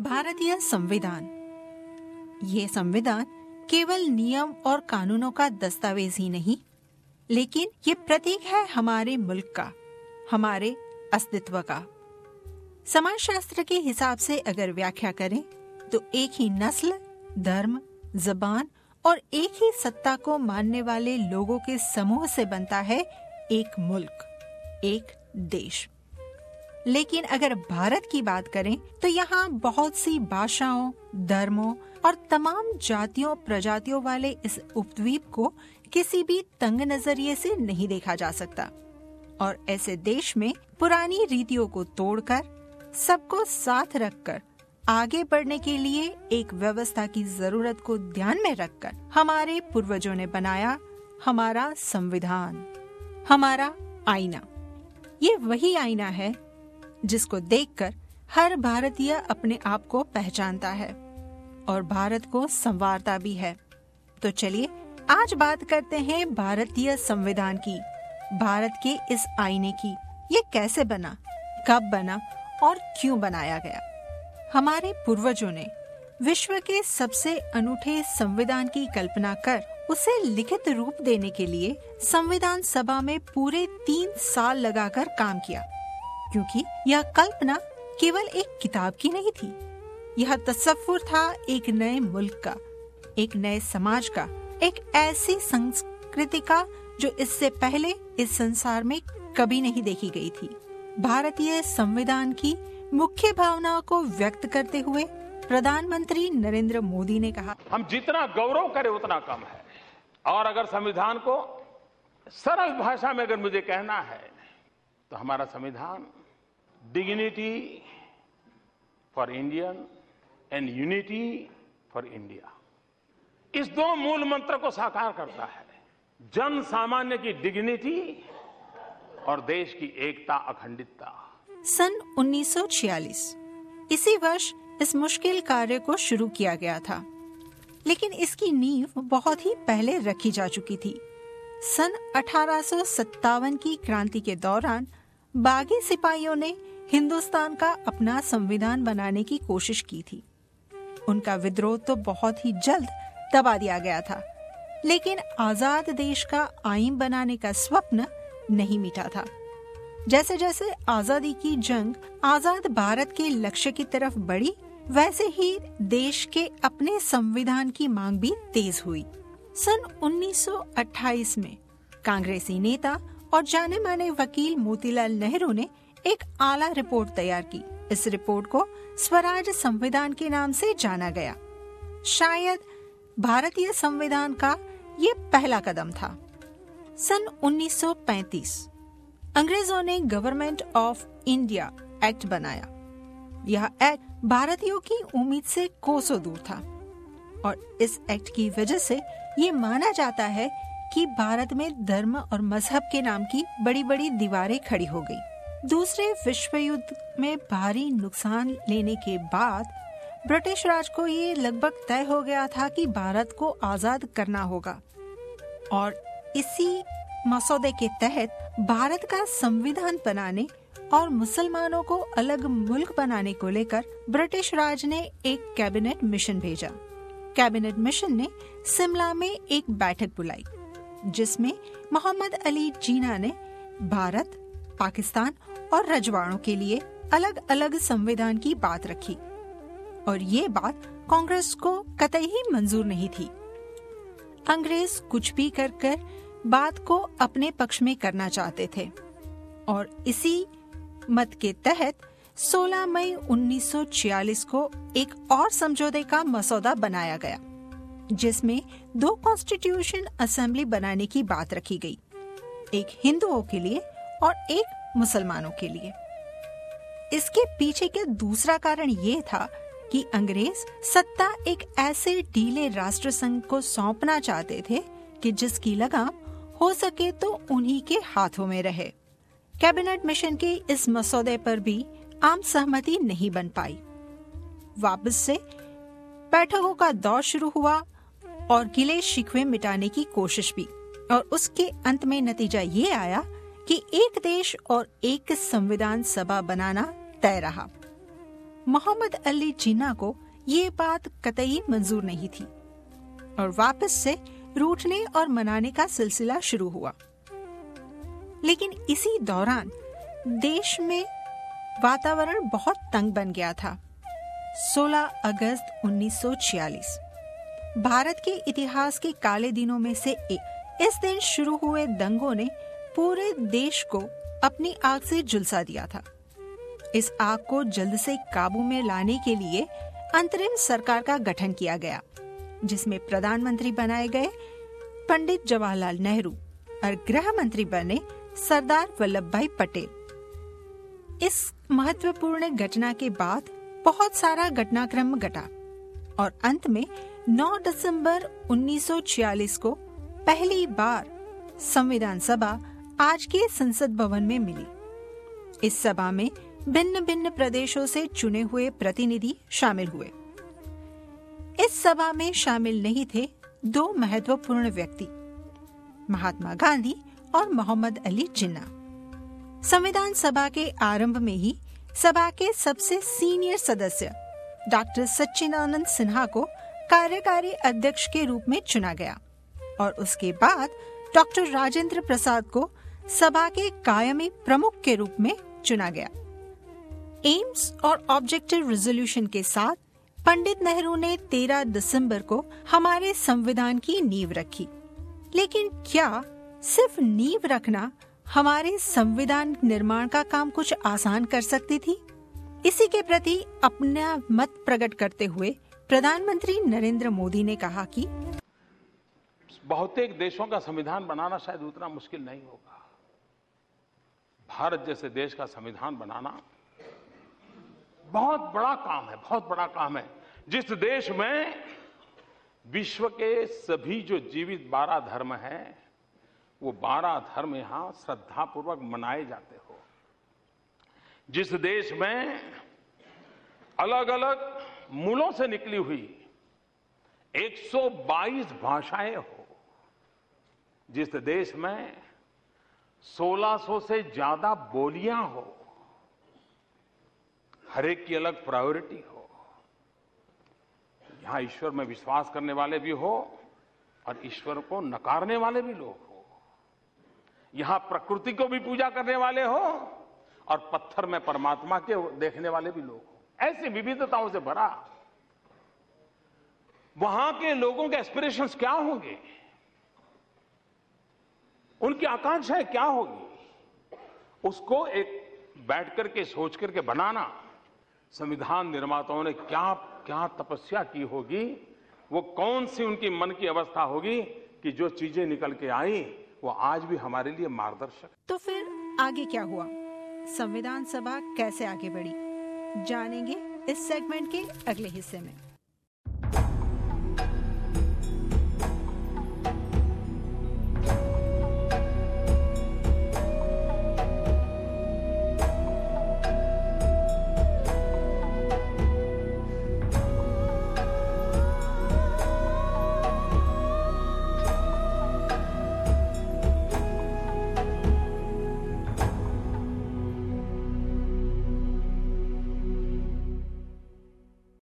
भारतीय संविधान। ये संविधान केवल नियम और कानूनों का दस्तावेज ही नहीं, लेकिन ये प्रतीक है हमारे मुल्क का, हमारे अस्तित्व का। समाजशास्त्र के हिसाब से अगर व्याख्या करें तो एक ही नस्ल, धर्म, जबान और एक ही सत्ता को मानने वाले लोगों के समूह से बनता है एक मुल्क, एक देश। लेकिन अगर भारत की बात करें तो यहाँ बहुत सी भाषाओं, धर्मों और तमाम जातियों, प्रजातियों वाले इस उपद्वीप को किसी भी तंग नजरिए से नहीं देखा जा सकता। और ऐसे देश में पुरानी रीतियों को तोड़कर, सबको साथ रखकर आगे बढ़ने के लिए एक व्यवस्था की जरूरत को ध्यान में रखकर हमारे पूर्वजों ने बनाया हमारा संविधान, हमारा आईना। ये वही आईना है जिसको देखकर हर भारतीय अपने आप को पहचानता है और भारत को संवारता भी है। तो चलिए आज बात करते हैं भारतीय संविधान की, भारत के इस आईने की। ये कैसे बना, कब बना और क्यों बनाया गया? हमारे पूर्वजों ने विश्व के सबसे अनूठे संविधान की कल्पना कर उसे लिखित रूप देने के लिए संविधान सभा में पूरे 3 साल लगाकर काम किया, क्योंकि यह कल्पना केवल एक किताब की नहीं थी। यह तस्वीर था एक नए मुल्क का, एक नए समाज का, एक ऐसी संस्कृति का जो इससे पहले इस संसार में कभी नहीं देखी गई थी। भारतीय संविधान की मुख्य भावना को व्यक्त करते हुए प्रधानमंत्री नरेंद्र मोदी ने कहा, हम जितना गौरव करें उतना कम है। और अगर संविधान को सरल भाषा में अगर मुझे कहना है तो हमारा संविधान dignity for Indian and unity for India, इस 2 मूल मंत्र को साकार करता है। जन सामान्य की डिग्निटी और देश की एकता, अखंडितता। सन 1946 इसी वर्ष इस मुश्किल कार्य को शुरू किया गया था, लेकिन इसकी नींव बहुत ही पहले रखी जा चुकी थी। सन 1857 की क्रांति के दौरान बागी सिपाहियों ने हिंदुस्तान का अपना संविधान बनाने की कोशिश की थी। उनका विद्रोह तो बहुत ही जल्द दबा दिया गया था, लेकिन आजाद देश का आईन बनाने का स्वप्न नहीं मिटा था। जैसे जैसे आजादी की जंग आजाद भारत के लक्ष्य की तरफ बढ़ी, वैसे ही देश के अपने संविधान की मांग भी तेज हुई। सन 1928 में कांग्रेसी नेता और जाने माने वकील मोतीलाल नेहरू ने एक आला रिपोर्ट तैयार की। इस रिपोर्ट को स्वराज संविधान के नाम से जाना गया। शायद भारतीय संविधान का ये पहला कदम था। सन 1935 अंग्रेजों ने गवर्नमेंट ऑफ इंडिया एक्ट बनाया। यह एक्ट भारतीयों की उम्मीद से कोसों दूर था और इस एक्ट की वजह से ये माना जाता है कि भारत में धर्म और मजहब के नाम की बड़ी बड़ी दीवारें खड़ी हो गई। दूसरे विश्व युद्ध में भारी नुकसान लेने के बाद ब्रिटिश राज को ये लगभग तय हो गया था कि भारत को आजाद करना होगा और इसी मसौदे के तहत भारत का संविधान बनाने और मुसलमानों को अलग मुल्क बनाने को लेकर ब्रिटिश राज ने एक कैबिनेट मिशन भेजा। कैबिनेट मिशन ने शिमला में एक बैठक बुलाई, जिसमें मोहम्मद अली जिन्ना ने भारत, पाकिस्तान और रजवाड़ों के लिए अलग अलग संविधान की बात रखी और ये बात कांग्रेस को कतई ही मंजूर नहीं थी। अंग्रेज कुछ भी कर बात को अपने पक्ष में करना चाहते थे और इसी मत के तहत 16 मई 1946 को एक और समझौते का मसौदा बनाया गया, जिसमें 2 कॉन्स्टिट्यूशन असेंबली बनाने की बात रखी गई, एक हिंदुओं के लिए और एक मुसलमानों के लिए। इसके पीछे के दूसरा कारण ये था कि अंग्रेज सत्ता एक ऐसे ढीले राष्ट्र संघ को सौंपना चाहते थे कि जिसकी लगाम हो सके तो उन्हीं के हाथों में रहे। कैबिनेट मिशन के इस मसौदे पर भी आम सहमति नहीं बन पाई। वापस से बैठकों का दौर शुरू हुआ और गिले शिकवे मिटाने की कोशिश भी, और उसके अंत में नतीजा ये आया कि एक देश और एक संविधान सभा बनाना तय रहा। मोहम्मद अली जिन्ना को ये बात कतई मंजूर नहीं थी और वापस से रूठने और मनाने का सिलसिला शुरू हुआ। लेकिन इसी दौरान देश में वातावरण बहुत तंग बन गया था। 16 अगस्त 1946 भारत के इतिहास के काले दिनों में से एक। इस दिन शुरू हुए दंगों ने पूरे देश को अपनी आग से झुलसा दिया था। इस आग को जल्द से काबू में लाने के लिए अंतरिम सरकार का गठन किया गया, जिसमें प्रधानमंत्री बनाए गए पंडित जवाहरलाल नेहरू और गृह मंत्री बने सरदार वल्लभ भाई पटेल। इस महत्वपूर्ण घटना के बाद बहुत सारा घटनाक्रम घटा और अंत में 9 दिसंबर 1946 को पहली बार संविधान सभा आज के संसद भवन में मिली। इस सभा में भिन्न भिन्न प्रदेशों से चुने हुए प्रतिनिधि शामिल हुए। इस सभा में शामिल नहीं थे दो महत्वपूर्ण व्यक्ति, महात्मा गांधी और मोहम्मद अली जिन्ना। संविधान सभा के आरंभ में ही सभा के सबसे सीनियर सदस्य डॉक्टर सचिनानंद सिन्हा को कार्यकारी अध्यक्ष के रूप में चुना गया और उसके बाद डॉक्टर राजेंद्र प्रसाद को सभा के कायमी प्रमुख के रूप में चुना गया। एम्स और ऑब्जेक्टिव रेजोल्यूशन के साथ पंडित नेहरू ने 13 दिसंबर को हमारे संविधान की नींव रखी। लेकिन क्या सिर्फ नींव रखना हमारे संविधान निर्माण का काम कुछ आसान कर सकती थी? इसी के प्रति अपना मत प्रकट करते हुए प्रधानमंत्री नरेंद्र मोदी ने कहा कि बहुतेक देशों का संविधान बनाना शायद उतना मुश्किल नहीं होगा। भारत जैसे देश का संविधान बनाना बहुत बड़ा काम है, बहुत बड़ा काम है। जिस देश में विश्व के सभी जो जीवित 12 धर्म हैं, वो 12 धर्म यहाँ श्रद्धापूर्वक मनाए जाते हो। जिस देश में अलग अलग मूलों से निकली हुई 122 भाषाएं हो, जिस देश में 1600 से ज्यादा बोलियां हो, हर एक की अलग प्रायोरिटी हो, यहाँ ईश्वर में विश्वास करने वाले भी हो और ईश्वर को नकारने वाले भी लोग हो, यहाँ प्रकृति को भी पूजा करने वाले हो और पत्थर में परमात्मा के देखने वाले भी लोग हो, ऐसी विविधताओं से भरा वहां के लोगों के एस्पिरेशंस क्या होंगे, उनकी आकांक्षाएं क्या होगी, उसको एक बैठ करके सोच करके बनाना। संविधान निर्माताओं ने क्या क्या तपस्या की होगी, वो कौन सी उनकी मन की अवस्था होगी कि जो चीजें निकल के आई वो आज भी हमारे लिए मार्गदर्शक। तो फिर आगे क्या हुआ, संविधान सभा कैसे आगे बढ़ी, जानेंगे इस सेगमेंट के अगले हिस्से में।